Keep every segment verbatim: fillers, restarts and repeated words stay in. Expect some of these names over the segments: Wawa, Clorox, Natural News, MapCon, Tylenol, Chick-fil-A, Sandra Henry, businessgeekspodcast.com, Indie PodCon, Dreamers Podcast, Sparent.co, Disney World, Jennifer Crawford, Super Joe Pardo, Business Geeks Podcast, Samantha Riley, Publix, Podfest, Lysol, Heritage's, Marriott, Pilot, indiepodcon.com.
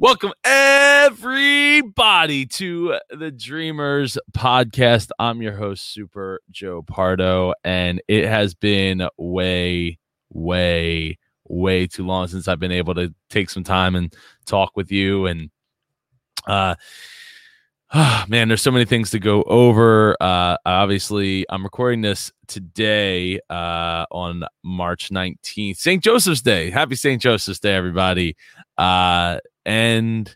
Welcome, everybody, to the Dreamers Podcast. I'm your host, Super Joe Pardo, and it has been way, way, way too long since I've been able to take some time and talk with you. And, uh, oh, man, there's so many things to go over. Uh, obviously, I'm recording this today uh, on March nineteenth, Saint Joseph's Day. Happy Saint Joseph's Day, everybody. Uh, And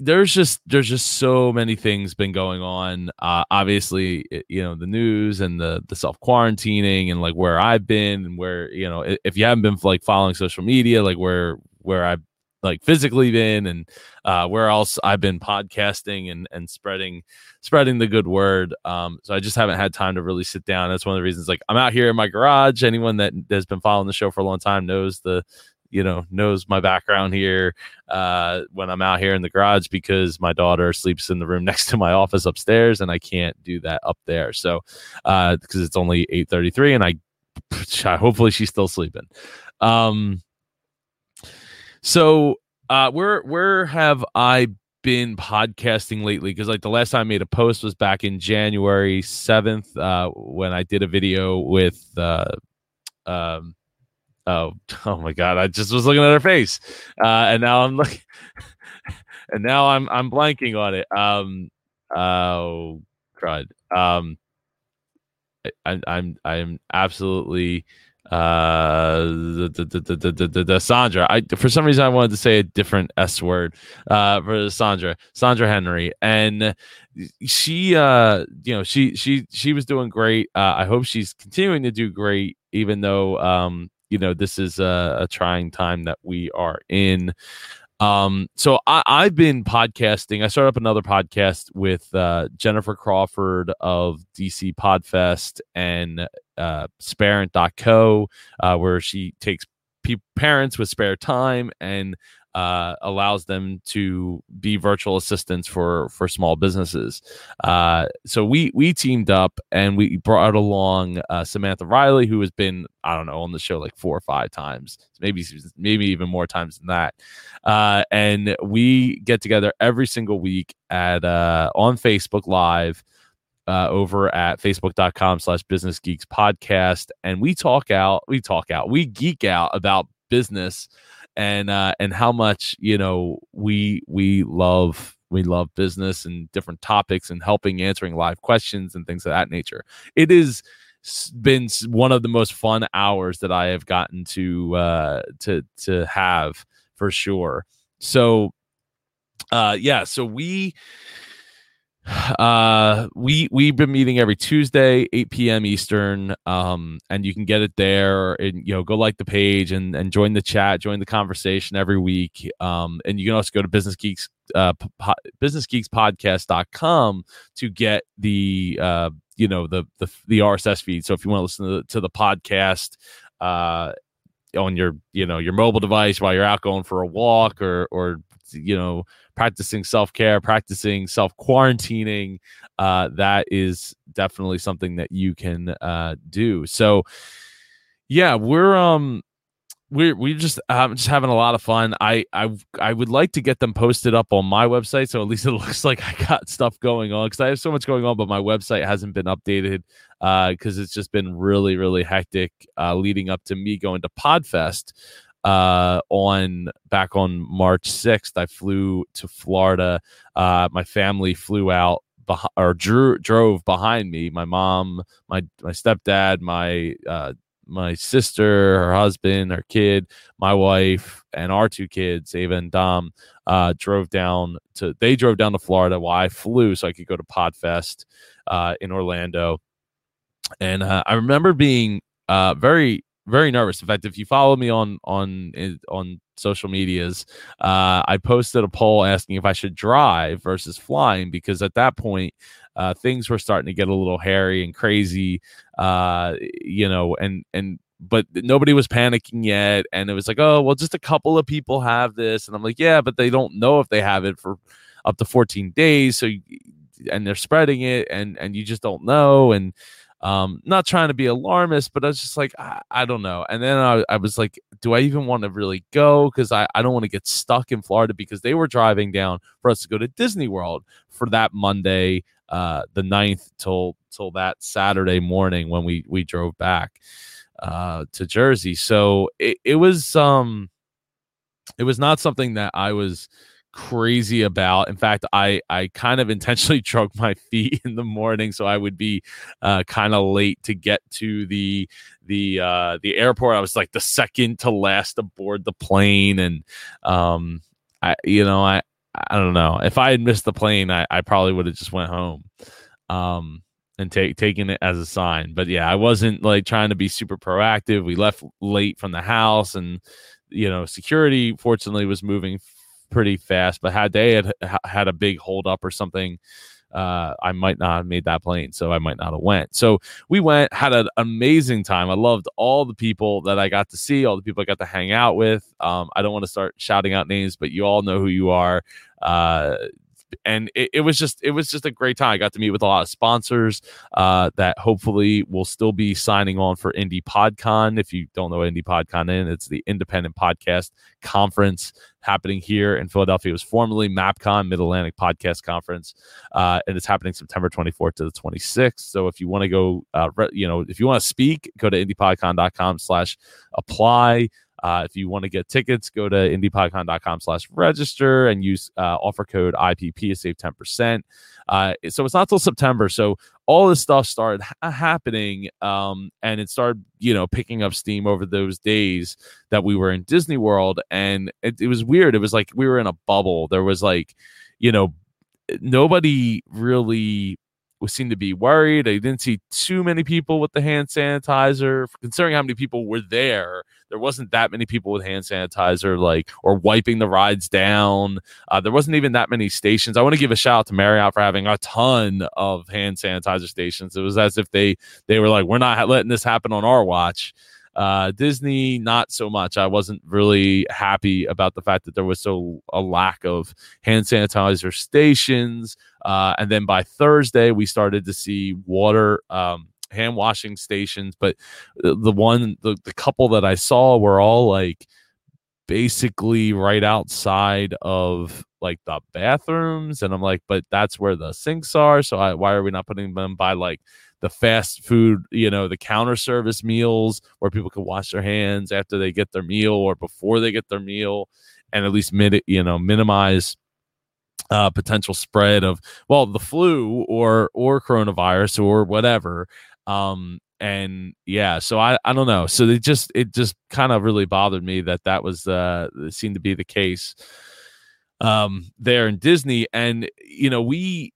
there's just there's just so many things been going on. Uh, obviously, it, you know, the news and the the self quarantining and like where I've been and where, you know, if, if you haven't been like following social media, like where where I've like physically been and uh, where else I've been podcasting and, and spreading spreading the good word. Um, so I just haven't had time to really sit down. That's one of the reasons like I'm out here in my garage. Anyone that has been following the show for a long time knows the. you know, knows my background here uh, when I'm out here in the garage because my daughter sleeps in the room next to my office upstairs and I can't do that up there. So, uh, because it's only eight thirty-three and I, hopefully she's still sleeping. Um, so uh, where, where have I been podcasting lately? Because like the last time I made a post was back in January seventh uh, when I did a video with, uh, um, Oh, oh my God! I just was looking at her face, uh, and now I'm looking, and now I'm I'm blanking on it. Um, oh, crud! Um, I, I'm I'm absolutely uh, the, the, the, the, the, the, the Sandra. I for some reason I wanted to say a different S word uh, for Sandra, Sandra Henry, and she, uh, you know, she she she was doing great. Uh, I hope she's continuing to do great, even though. Um, You know, this is a, a trying time that we are in. Um, so I, I've been podcasting. I started up another podcast with uh, Jennifer Crawford of D C Podfest and uh, Sparent dot co, uh, where she takes pe- parents with spare time and uh, allows them to be virtual assistants for for small businesses. Uh, so we we teamed up and we brought along uh, Samantha Riley, who has been, I don't know, on the show like four or five times, maybe maybe even more times than that. Uh, and we get together every single week at uh, on Facebook Live uh, over at facebook dot com slash business geeks podcast, and we talk out, we talk out, we geek out about business. And uh, and how much, you know, we we love we love business and different topics and helping answering live questions and things of that nature. It has been one of the most fun hours that I have gotten to uh, to to have for sure. So, uh, yeah. So we. uh we we've been meeting every Tuesday eight p.m. Eastern, um and you can get it there, and you know, go like the page and and join the chat, join the conversation every week, um and you can also go to business geeks uh po- business geeks podcast dot com to get the uh you know the the, the R S S feed. So if you want to listen to the, to the podcast uh on your you know your mobile device while you're out going for a walk or or you know practicing self-care, practicing self-quarantining, uh that is definitely something that you can uh do. So yeah, we're um we're we just um, just having a lot of fun. I I I would like to get them posted up on my website, so at least it looks like I got stuff going on, because I have so much going on, but my website hasn't been updated uh because it's just been really really hectic uh leading up to me going to Podfest. Uh, on back on March sixth, I flew to Florida. Uh, my family flew out beh- or drew, drove behind me. My mom, my my stepdad, my uh, my sister, her husband, her kid, my wife, and our two kids, Ava and Dom, uh, drove down to. They drove down to Florida while I flew, so I could go to Podfest uh, in Orlando. And uh, I remember being uh, very. very nervous. In fact, if you follow me on on on social medias, uh, I posted a poll asking if I should drive versus flying, because at that point, uh, things were starting to get a little hairy and crazy, uh, you know, and and but nobody was panicking yet. And it was like, oh, well, just a couple of people have this. And I'm like, yeah, but they don't know if they have it for up to fourteen days. So you, and they're spreading it and and you just don't know. And Um, not trying to be alarmist, but I was just like, I, I don't know. And then I, I was like, do I even want to really go? Because I, I don't want to get stuck in Florida, because they were driving down for us to go to Disney World for that Monday, uh, the ninth till till that Saturday morning when we, we drove back uh, to Jersey. So it, it was um it was not something that I was crazy about. In fact, I, I kind of intentionally drug my feet in the morning, so I would be uh, kind of late to get to the the uh, the airport. I was like the second to last aboard the plane, and um, I you know I I don't know, if I had missed the plane, I, I probably would have just went home um, and take taken it as a sign. But yeah, I wasn't like trying to be super proactive. We left late from the house, and you know, security fortunately was moving pretty fast, but had they had had a big hold up or something, uh, I might not have made that plane. So I might not have went. So we went, had an amazing time. I loved all the people that I got to see, all the people I got to hang out with. Um, I don't want to start shouting out names, but you all know who you are. Uh, and it, it was just, it was just a great time. I got to meet with a lot of sponsors uh, that hopefully will still be signing on for Indie PodCon. If you don't know what Indie PodCon is, it's the independent podcast conference happening here in Philadelphia. It was formerly MapCon, Mid-Atlantic Podcast Conference, uh, and it's happening September twenty-fourth to the twenty-sixth. So if you want to go, uh, re- you know, if you want to speak, go to indie podcon dot com slash apply. Uh, if you want to get tickets, go to indie podcon dot com slash register and use uh, offer code I P P to save ten percent. Uh, so it's not till September. So all this stuff started ha- happening, um, and it started, you know, picking up steam over those days that we were in Disney World. And it, it was weird. It was like we were in a bubble. There was like, you know, nobody really seemed to be worried. I didn't see too many people with the hand sanitizer. Considering how many people were there, there wasn't that many people with hand sanitizer, like, or wiping the rides down. Uh, there wasn't even that many stations. I want to give a shout out to Marriott for having a ton of hand sanitizer stations. It was as if they they were like, we're not letting this happen on our watch. Uh, Disney, not so much. I wasn't really happy about the fact that there was so a lack of hand sanitizer stations. Uh, and then by Thursday, we started to see water, um, hand washing stations. But the one, the, the couple that I saw were all like basically right outside of like the bathrooms. And I'm like, but that's where the sinks are. So I, why are we not putting them by like the fast food, you know, the counter service meals where people can wash their hands after they get their meal or before they get their meal, and at least, mid, you know, minimize uh, potential spread of, well, the flu or or coronavirus or whatever. Um, and yeah, so I, I don't know. So they just it just kind of really bothered me that that was uh, seemed to be the case um, there in Disney. And, you know, we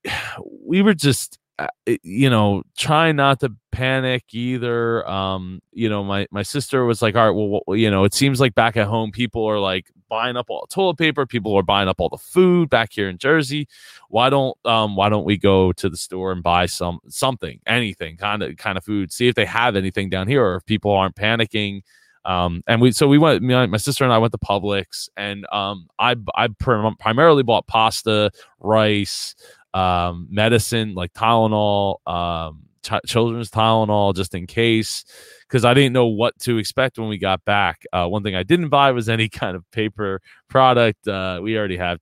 we were just, Uh, you know, try not to panic either. Um, you know, my, my sister was like, all right, well, you know, it seems like back at home, people are like buying up all the toilet paper. People are buying up all the food back here in Jersey. Why don't, um, why don't we go to the store and buy some, something, anything kind of, kind of food, see if they have anything down here or if people aren't panicking. Um, and we, so we went, my, my sister and I went to Publix, and, um, I, I prim- primarily bought pasta, rice, Um, medicine like Tylenol, um, ch- children's Tylenol, just in case, because I didn't know what to expect when we got back. Uh, one thing I didn't buy was any kind of paper product. Uh, we already have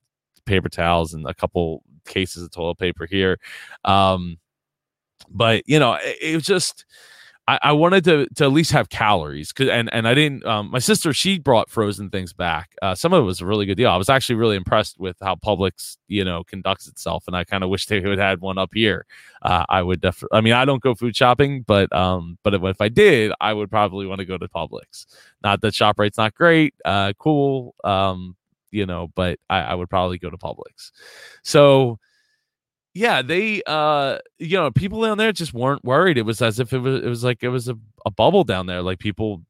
paper towels and a couple cases of toilet paper here. Um, but, you know, it, it was just... I, I wanted to to at least have calories, cause, and and I didn't. Um, my sister, she brought frozen things back. Uh, some of it was a really good deal. I was actually really impressed with how Publix, you know, conducts itself, and I kind of wish they would have had one up here. Uh, I would definitely. I mean, I don't go food shopping, but um, but if, if I did, I would probably want to go to Publix. Not that ShopRite's not great, uh, cool, um, you know, but I, I would probably go to Publix. So. Yeah, they, uh, you know, people down there just weren't worried. It was as if it was, it was like it was a, a bubble down there. Like people,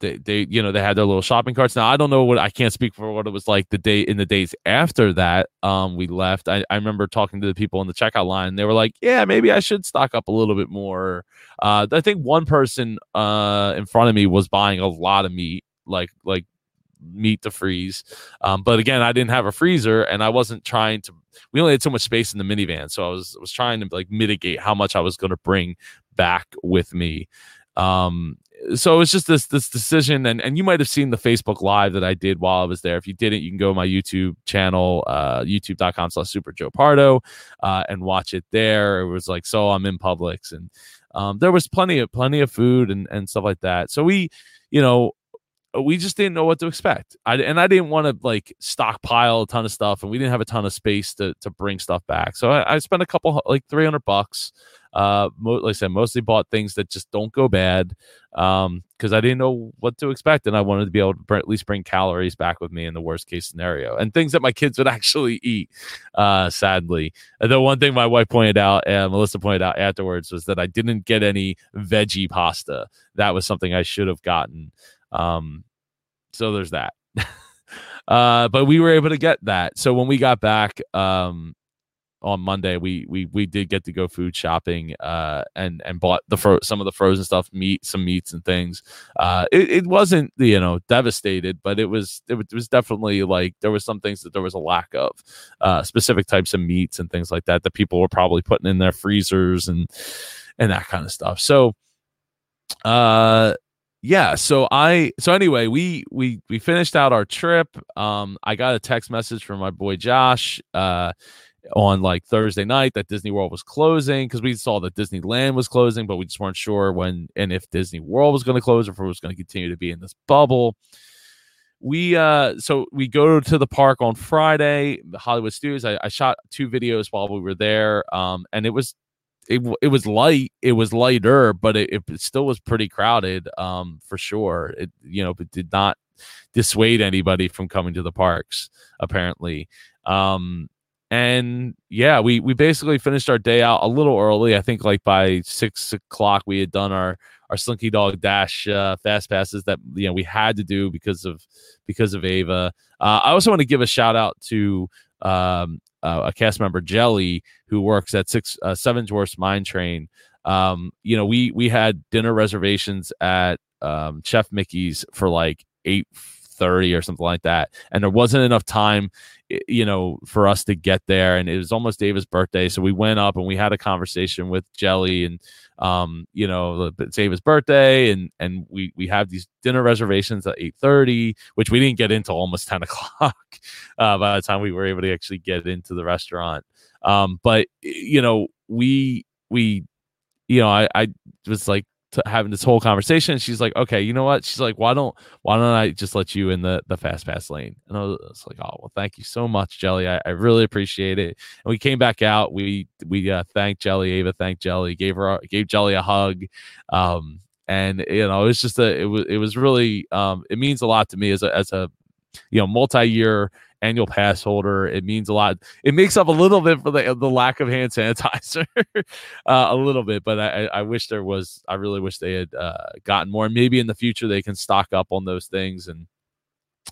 they, they, you know, they had their little shopping carts. Now I don't know what I can't speak for what it was like the day in the days after that. Um, we left. I, I remember talking to the people in the checkout line. They were like, "Yeah, maybe I should stock up a little bit more." Uh, I think one person, uh, in front of me was buying a lot of meat, like like meat to freeze. Um, but again, I didn't have a freezer, and I wasn't trying to. We only had so much space in the minivan, so I was was trying to like mitigate how much I was going to bring back with me. Um, so it's just this this decision, and and you might have seen the Facebook Live that I did while I was there. If you didn't, you can go to my YouTube channel, uh, youtube.com slash Super Joe Pardo, uh, and watch it there. It was like, so I'm in Publix, and um, there was plenty of plenty of food and and stuff like that. So we, you know, we just didn't know what to expect. I, and I didn't want to like stockpile a ton of stuff, and we didn't have a ton of space to to bring stuff back. So I, I spent a couple, like three hundred bucks. Uh, mo- like I said, mostly bought things that just don't go bad. Um, cause I didn't know what to expect, and I wanted to be able to br- at least bring calories back with me in the worst case scenario, and things that my kids would actually eat. Uh, sadly, the one thing my wife pointed out and Melissa pointed out afterwards was that I didn't get any veggie pasta. That was something I should have gotten. Um, so there's that, uh, but we were able to get that. So when we got back, um, on Monday, we, we, we did get to go food shopping, uh, and, and bought the, fro- some of the frozen stuff, meat, some meats and things. Uh, it, it wasn't, you know, devastated, but it was, it was definitely like, there was some things that there was a lack of, uh, specific types of meats and things like that, that people were probably putting in their freezers and, and that kind of stuff. So, uh, Yeah, so I so anyway, we we we finished out our trip. Um, I got a text message from my boy Josh uh, on like Thursday night that Disney World was closing, because we saw that Disneyland was closing, but we just weren't sure when and if Disney World was going to close or if it was going to continue to be in this bubble. We uh, so we go to the park on Friday, the Hollywood Studios. I, I shot two videos while we were there, um, and it was. It it was light, it was lighter, but it, it still was pretty crowded, um, for sure. It, you know, it did not dissuade anybody from coming to the parks, apparently. Um, and yeah, we, we basically finished our day out a little early. I think like by six o'clock we had done our, our Slinky Dog Dash uh, fast passes that, you know, we had to do because of because of Ava. Uh, I also want to give a shout out to. Um, Uh, a cast member, Jelly, who works at six uh, Seven Dwarfs Mine Train. Um, you know, we we had dinner reservations at um, Chef Mickey's for like eight thirty or something like that, and there wasn't enough time, you know, for us to get there. And it was almost David's birthday, so we went up and we had a conversation with Jelly, and um, you know, it's David's birthday, and and we we have these dinner reservations at eight thirty, which we didn't get into almost ten o'clock. Uh, by the time we were able to actually get into the restaurant, um, but you know, we we, you know, I, I was like t- having this whole conversation. And she's like, "Okay, you know what?" She's like, "Why don't why don't I just let you in the the fast pass lane?" And I was, I was like, "Oh, well, thank you so much, Jelly. I, I really appreciate it." And we came back out. We we uh, thanked Jelly. Ava thanked Jelly. Gave her gave Jelly a hug. Um, and you know, it's just a it was it was really um, it means a lot to me as a as a you know multi-year annual pass holder. It means a lot. It makes up a little bit for the the lack of hand sanitizer, uh, a little bit. But I, I wish there was. I really wish they had uh, gotten more. Maybe in the future they can stock up on those things and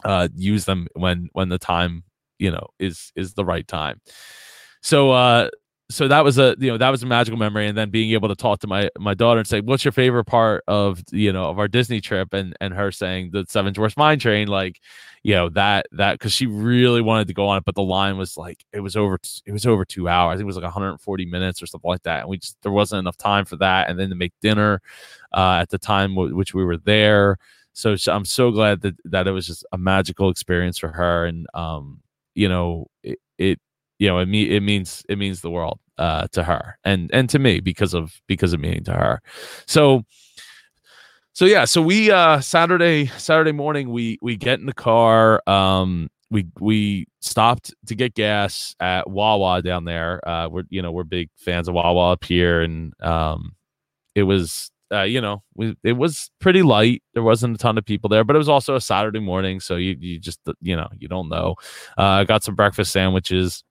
uh, use them when when the time you know is is the right time. So uh, so that was a you know that was a magical memory. And then being able to talk to my my daughter and say, "What's your favorite part of you know of our Disney trip?" and and her saying the Seven Dwarfs Mine Train, like. You know, that, that, cause she really wanted to go on it, but the line was like, it was over, it was over two hours. I think it was like one hundred forty minutes or something like that. And we just, there wasn't enough time for that. And then to make dinner uh, at the time w- which we were there. So, so I'm so glad that, that it was just a magical experience for her. And, um, you know, it, it you know, it, me- it means, it means the world uh, to her and, and to me because of, because of meaning to her. So, So yeah, so we uh, Saturday Saturday morning we we get in the car. Um, we we stopped to get gas at Wawa down there. Uh, we're you know we're big fans of Wawa up here, and um, it was uh, you know we, it was pretty light. There wasn't a ton of people there, but it was also a Saturday morning, so you you just you know you don't know. I uh, got some breakfast sandwiches,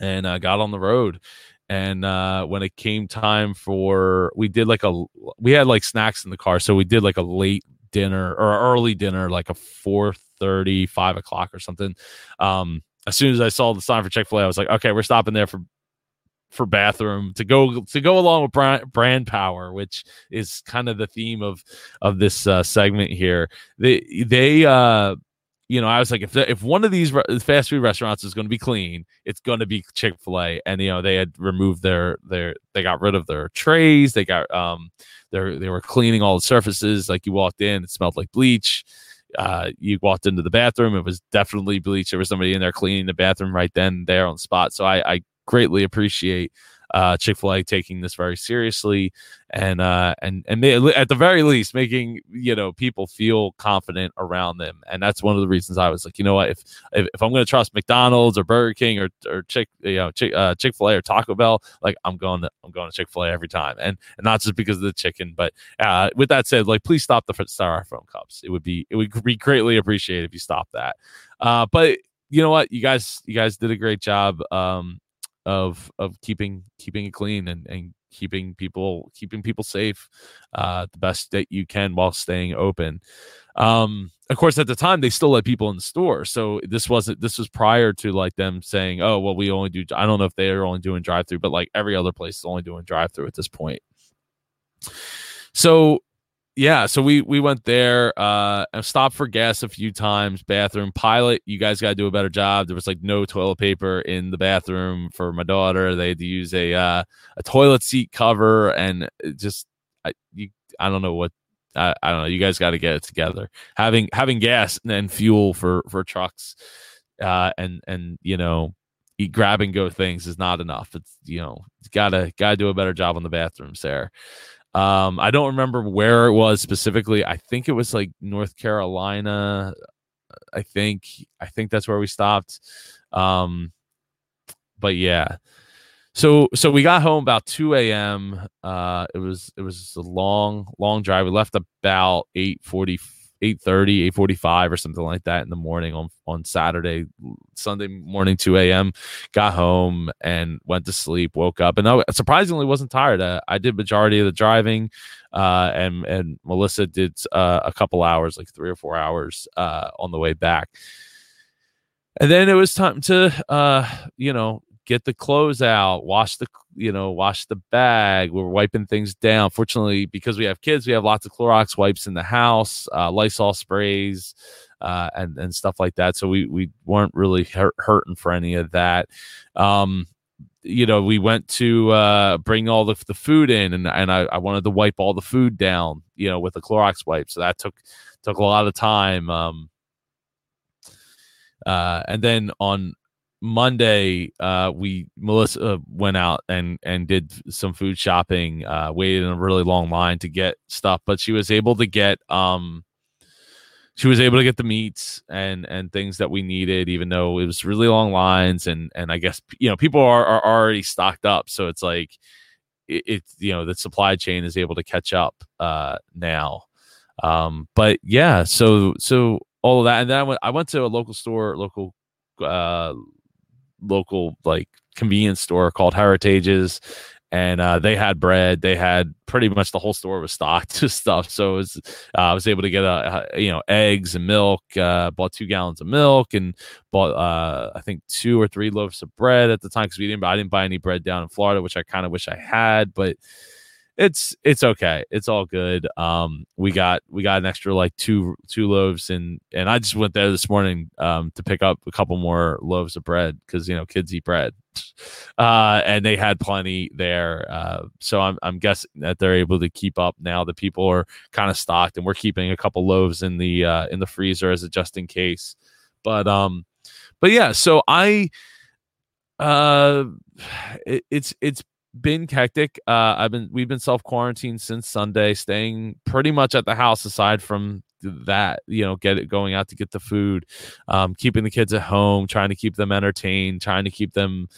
and uh, got on the road. And uh, when it came time for, we did like a, we had like snacks in the car. So we did like a late dinner or early dinner, like a four thirty, five o'clock or something. Um, as soon as I saw the sign for Chick-fil-A, I was like, okay, we're stopping there for, for bathroom to go, to go along with brand, brand power, which is kind of the theme of, of this uh, segment here. They, they, uh, you know, I was like, if if one of these re- fast food restaurants is going to be clean, it's going to be Chick-fil-A. And, you know, they had removed their their they got rid of their trays. They got um they they were cleaning all the surfaces. Like, you walked in, it smelled like bleach. Uh, you walked into the bathroom, it was definitely bleach. There was somebody in there cleaning the bathroom right then and there on the spot. So I, I greatly appreciate uh, Chick-fil-A taking this very seriously, and uh, and and at the very least making, you know, people feel confident around them. And that's one of the reasons I was like, you know what, if if, if I'm going to trust McDonald's or Burger King or or Chick you know Chick uh, Chick-fil-A or Taco Bell, like I'm going to I'm going to Chick-fil-A every time, and and not just because of the chicken, but uh, with that said, like, please stop the styrofoam cups. It would be it would be greatly appreciated if you stopped that. Uh, but you know what, you guys you guys did a great job. Um, of of keeping keeping it clean and, and keeping people keeping people safe uh, the best that you can while staying open. Um, of course, at the time they still let people in the store, so this wasn't this was prior to like them saying, oh well, we only do. I don't know if they are only doing drive through, but like every other place is only doing drive through at this point. So yeah, so we we went there uh, and stopped for gas a few times. Bathroom, Pilot, you guys got to do a better job. There was like no toilet paper in the bathroom for my daughter. They had to use a uh, a toilet seat cover, and just I you, I don't know what I, I don't know. You guys got to get it together. Having having gas and then fuel for for trucks uh, and and you know eat, grab and go things is not enough. It's you know gotta gotta do a better job on the bathrooms there. Um, I don't remember where it was specifically. I think it was like North Carolina. I think, I think that's where we stopped. Um, but yeah, so, so we got home about two a.m. Uh, it was, it was a long, long drive. We left about eight forty, eight thirty, eight forty-five or something like that in the morning on, on Saturday, Sunday morning, two a.m. Got home and went to sleep, woke up, and I surprisingly wasn't tired. Uh, I did majority of the driving, uh, and, and Melissa did uh, a couple hours, like three or four hours uh, on the way back. And then it was time to, uh, you know, get the clothes out, wash the, you know, wash the bag. We're wiping things down. Fortunately, because we have kids, we have lots of Clorox wipes in the house, uh, Lysol sprays, uh, and, and stuff like that. So we, we weren't really hurt, hurting for any of that. Um, you know, we went to uh, bring all the, the food in, and, and I, I wanted to wipe all the food down, you know, with a Clorox wipe. So that took, took a lot of time. Um, uh, and then on Monday, uh, we Melissa went out and, and did some food shopping. Uh, waited in a really long line to get stuff, but she was able to get um, she was able to get the meats and, and things that we needed, even though it was really long lines. And, and I guess you know people are, are already stocked up, so it's like it, it's you know the supply chain is able to catch up uh, now. Um, but yeah, so so all of that, and then I went I went to a local store, local. Uh, local like convenience store called Heritage's, and uh they had bread. They had pretty much the whole store was stocked with stuff. So it was, uh, I was able to get a, a you know eggs and milk. Uh, bought two gallons of milk and bought uh I think two or three loaves of bread at the time because we didn't. I didn't buy any bread down in Florida, which I kind of wish I had, but it's it's okay. It's all good. Um, we got we got an extra like two two loaves, and and I just went there this morning um to pick up a couple more loaves of bread because you know kids eat bread, uh, and they had plenty there. Uh, so I'm I'm guessing that they're able to keep up now. The people are kind of stocked, and we're keeping a couple loaves in the uh, in the freezer as a just in case. But um, but yeah. So I uh, it, it's it's. been hectic. Uh, I've been we've been self quarantined since Sunday, staying pretty much at the house aside from that. You know, get it going out to get the food, um, keeping the kids at home, trying to keep them entertained, trying to keep them,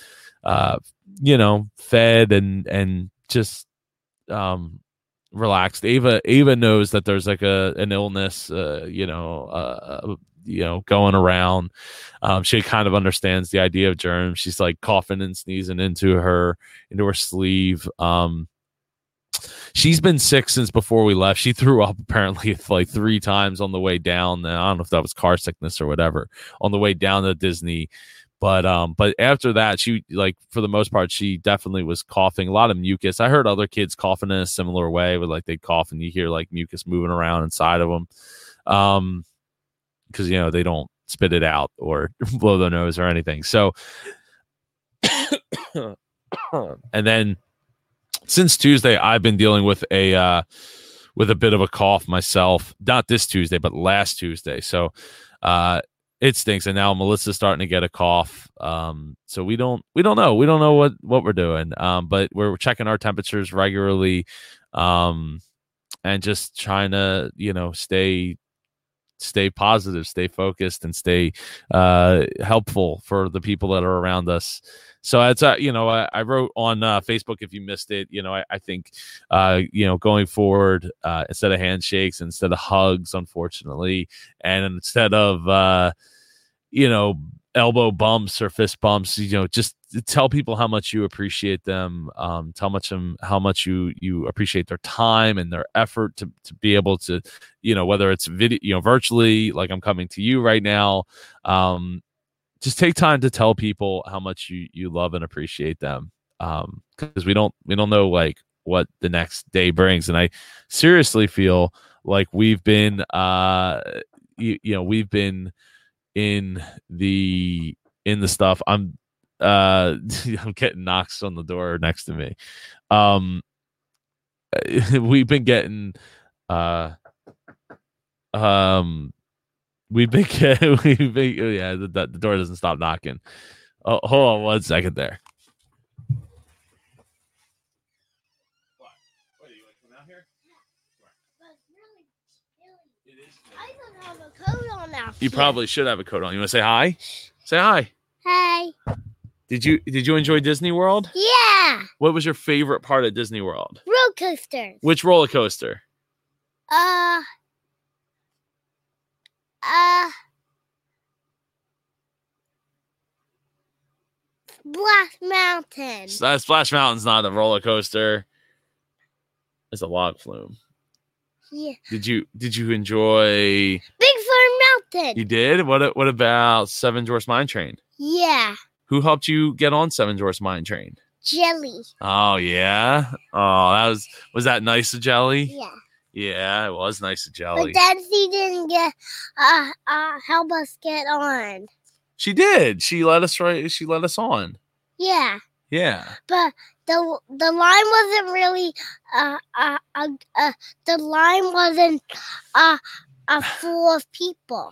uh, you know, fed and and just um, relaxed. Ava Ava knows that there's like a an illness, uh, you know, uh, you know, going around. Um, she kind of understands the idea of germs. She's like coughing and sneezing into her, into her sleeve. Um, she's been sick since before we left. She threw up apparently like three times on the way down. I don't know if that was car sickness or whatever on the way down to Disney. But um, but after that, she like for the most part, she definitely was coughing a lot of mucus. I heard other kids coughing in a similar way with like they cough and you hear like mucus moving around inside of them. Um, because you know they don't spit it out or blow their nose or anything. So, and then since Tuesday, I've been dealing with a, uh, with a bit of a cough myself, not this Tuesday, but last Tuesday. So, uh, it stinks. And now Melissa's starting to get a cough. Um, so we don't, we don't know. We don't know what, what we're doing. Um, but we're checking our temperatures regularly. Um, and just trying to, you know, stay, stay positive, stay focused, and stay uh, helpful for the people that are around us. So it's, uh, you know, I, I wrote on uh, Facebook, if you missed it, you know, I, I think, uh, you know, going forward, uh, instead of handshakes, instead of hugs, unfortunately, and instead of, uh, you know, elbow bumps or fist bumps, you know, just tell people how much you appreciate them. Um, tell much them how much you, you appreciate their time and their effort to, to be able to, you know, whether it's video, you know, virtually, like I'm coming to you right now. Um, just take time to tell people how much you, you love and appreciate them. Um, cause we don't, we don't know like what the next day brings. And I seriously feel like we've been, uh, you, you know, we've been, in the in the stuff i'm uh i'm getting knocks on the door next to me. Um we've been getting uh um we've been getting we've been yeah the, the door doesn't stop knocking. Oh, hold on one second there. You probably should have a coat on. You want to say hi? Say hi. Hi. Did you did you enjoy Disney World? Yeah. What was your favorite part of Disney World? Roller coasters. Which roller coaster? Uh. Uh. Splash Mountain. Uh, Splash Mountain's not a roller coaster. It's a log flume. Yeah. Did you did you enjoy? You did? What What about Seven Dwarfs Mine Train? Yeah. Who helped you get on Seven Dwarfs Mine Train? Jelly. Oh, yeah? Oh, that was, was that nice of Jelly? Yeah. Yeah, it was nice of Jelly. But then she didn't get, uh, uh, help us get on. She did. She let us, right, she let us on. Yeah. Yeah. But the, the line wasn't really, uh, uh, uh, uh the line wasn't, uh, Uh, full of people.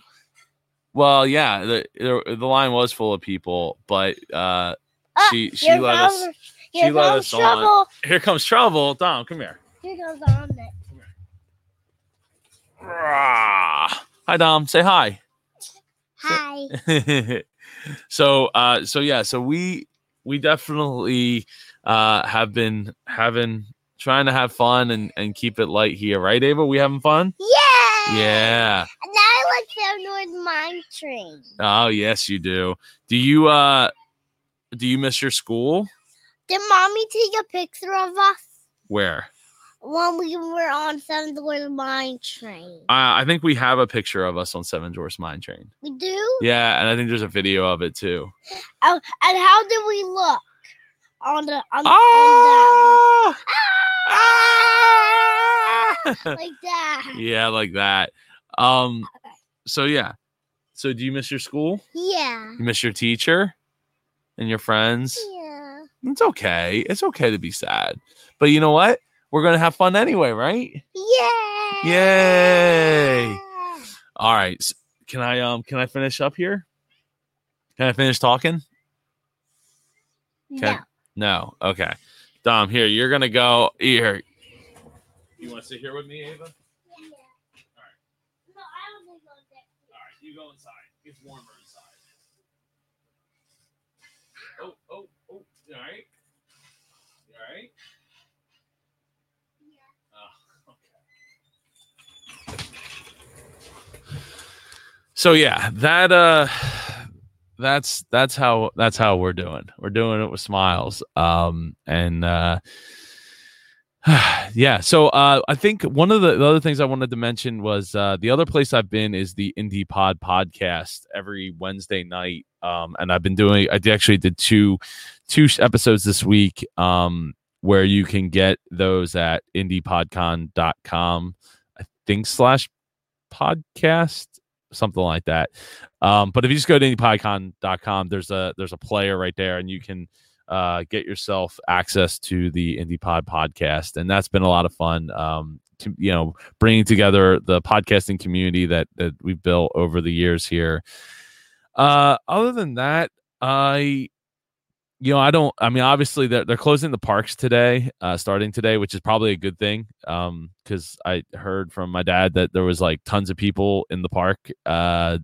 Well, yeah, the, the the line was full of people, but uh, uh she she let comes, us she let us trouble. on. Here comes trouble, Dom. Come here. Here comes Dom. Come here. Hi, Dom. Say hi. Hi. so, uh, so yeah, so we we definitely uh have been having trying to have fun and and keep it light here, right, Ava? We having fun? Yeah. Yeah. And I like Seven Dwarfs Mine Train. Oh yes, you do. Do you uh do you miss your school? Did mommy take a picture of us? Where? When we were on Seven Dwarfs Mine Train. Uh, I think we have a picture of us on Seven Dwarfs Mine Train. We do? Yeah, and I think there's a video of it too. Oh, and how did we look on the on, ah! on the ah! Ah! Like that. Yeah, like that. Um, so yeah. So do you miss your school? Yeah. You miss your teacher and your friends? Yeah. It's okay. It's okay to be sad. But you know what? We're gonna have fun anyway, right? Yay! Yay! All right. So can I um can I finish up here? Can I finish talking? Can no. I, no. Okay. Dom, here, you're gonna go here. You want to sit here with me, Ava? Yeah. All right. No, I don't want to go there. All right, you go inside. It's warmer inside. Oh, oh, oh. All right. You all right? Yeah. Oh, okay. So, yeah, that, uh, that's, that's how, that's how we're doing. We're doing it with smiles. Um, and, uh, yeah, so uh, I think one of the, the other things I wanted to mention was uh, the other place I've been is the Indie Pod Podcast every Wednesday night, um, and I've been doing. I actually did two two episodes this week, um, where you can get those at indie pod con dot com, I think slash podcast. something like that. Um, but if you just go to indie podcon dot com, there's a there's a player right there, and you can uh, get yourself access to the Indie Pod podcast, and that's been a lot of fun. Um, to, you know, bringing together the podcasting community that that we've built over the years here. Uh, other than that, I. You know, I don't, I mean, obviously they're, they're closing the parks today, uh, starting today, which is probably a good thing. Um, cause I heard from my dad that there was like tons of people in the park, uh,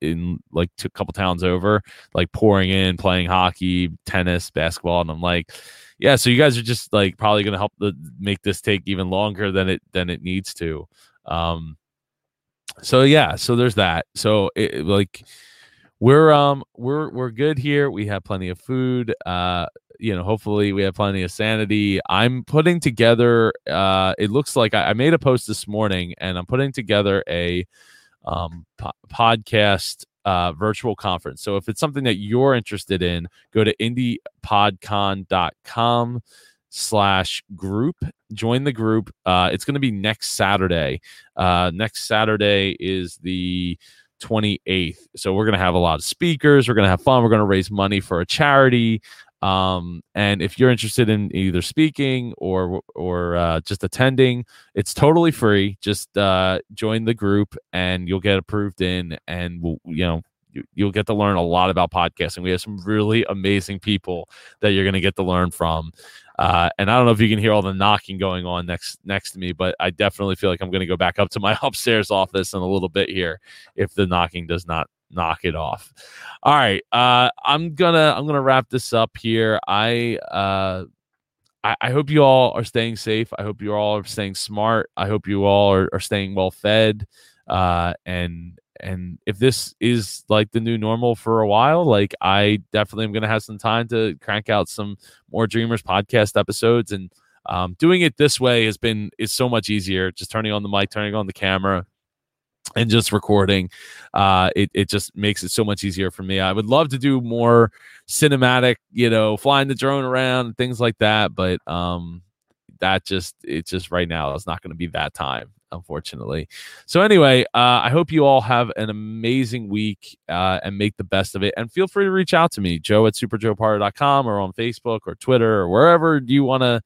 in like a couple towns over, like pouring in, playing hockey, tennis, basketball. And I'm like, yeah, so you guys are just like probably going to help the, make this take even longer than it, than it needs to. Um, so yeah, so there's that. So it like, We're um we're we're good here. We have plenty of food. Uh, you know, hopefully we have plenty of sanity. I'm putting together. Uh, it looks like I, I made a post this morning, and I'm putting together a um po- podcast uh virtual conference. So if it's something that you're interested in, go to indie podcon dot com. slash group, join the group. Uh, it's going to be next Saturday. Uh, next Saturday is the twenty-eighth. So we're going to have a lot of speakers. We're going to have fun. We're going to raise money for a charity. Um, and if you're interested in either speaking or, or, uh, just attending, it's totally free. Just, uh, join the group and you'll get approved in, and we'll, you know, you'll get to learn a lot about podcasting. We have some really amazing people that you're going to get to learn from. Uh, and I don't know if you can hear all the knocking going on next next to me, but I definitely feel like I'm going to go back up to my upstairs office in a little bit here if the knocking does not knock it off. All right, uh, I'm gonna I'm gonna wrap this up here. I, uh, I I hope you all are staying safe. I hope you all are staying smart. I hope you all are, are staying well fed. Uh, and and if this is like the new normal for a while, like I definitely am going to have some time to crank out some more Dreamers podcast episodes. And um, doing it this way has been is so much easier. Just turning on the mic, turning on the camera, and just recording. Uh, it it just makes it so much easier for me. I would love to do more cinematic, you know, flying the drone around and things like that. But um, that just it just right now it's not going to be that time, unfortunately. So anyway, uh, I hope you all have an amazing week uh, and make the best of it. And feel free to reach out to me, Joe at super joe pardo dot com, or on Facebook or Twitter or wherever you want to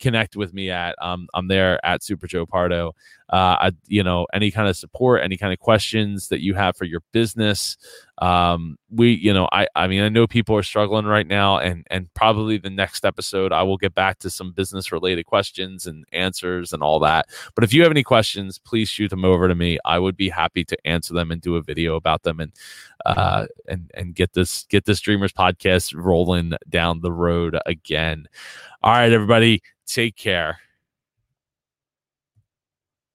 connect with me at. Um, I'm there at Super Joe Pardo. Uh, I, you know, any kind of support, any kind of questions that you have for your business. Um, we, you know, I, I mean, I know people are struggling right now, and and probably the next episode I will get back to some business related questions and answers and all that. But if you have any questions, please shoot them over to me. I would be happy to answer them and do a video about them, and uh, and and get this get this Dreamers podcast rolling down the road again. All right, everybody, take care.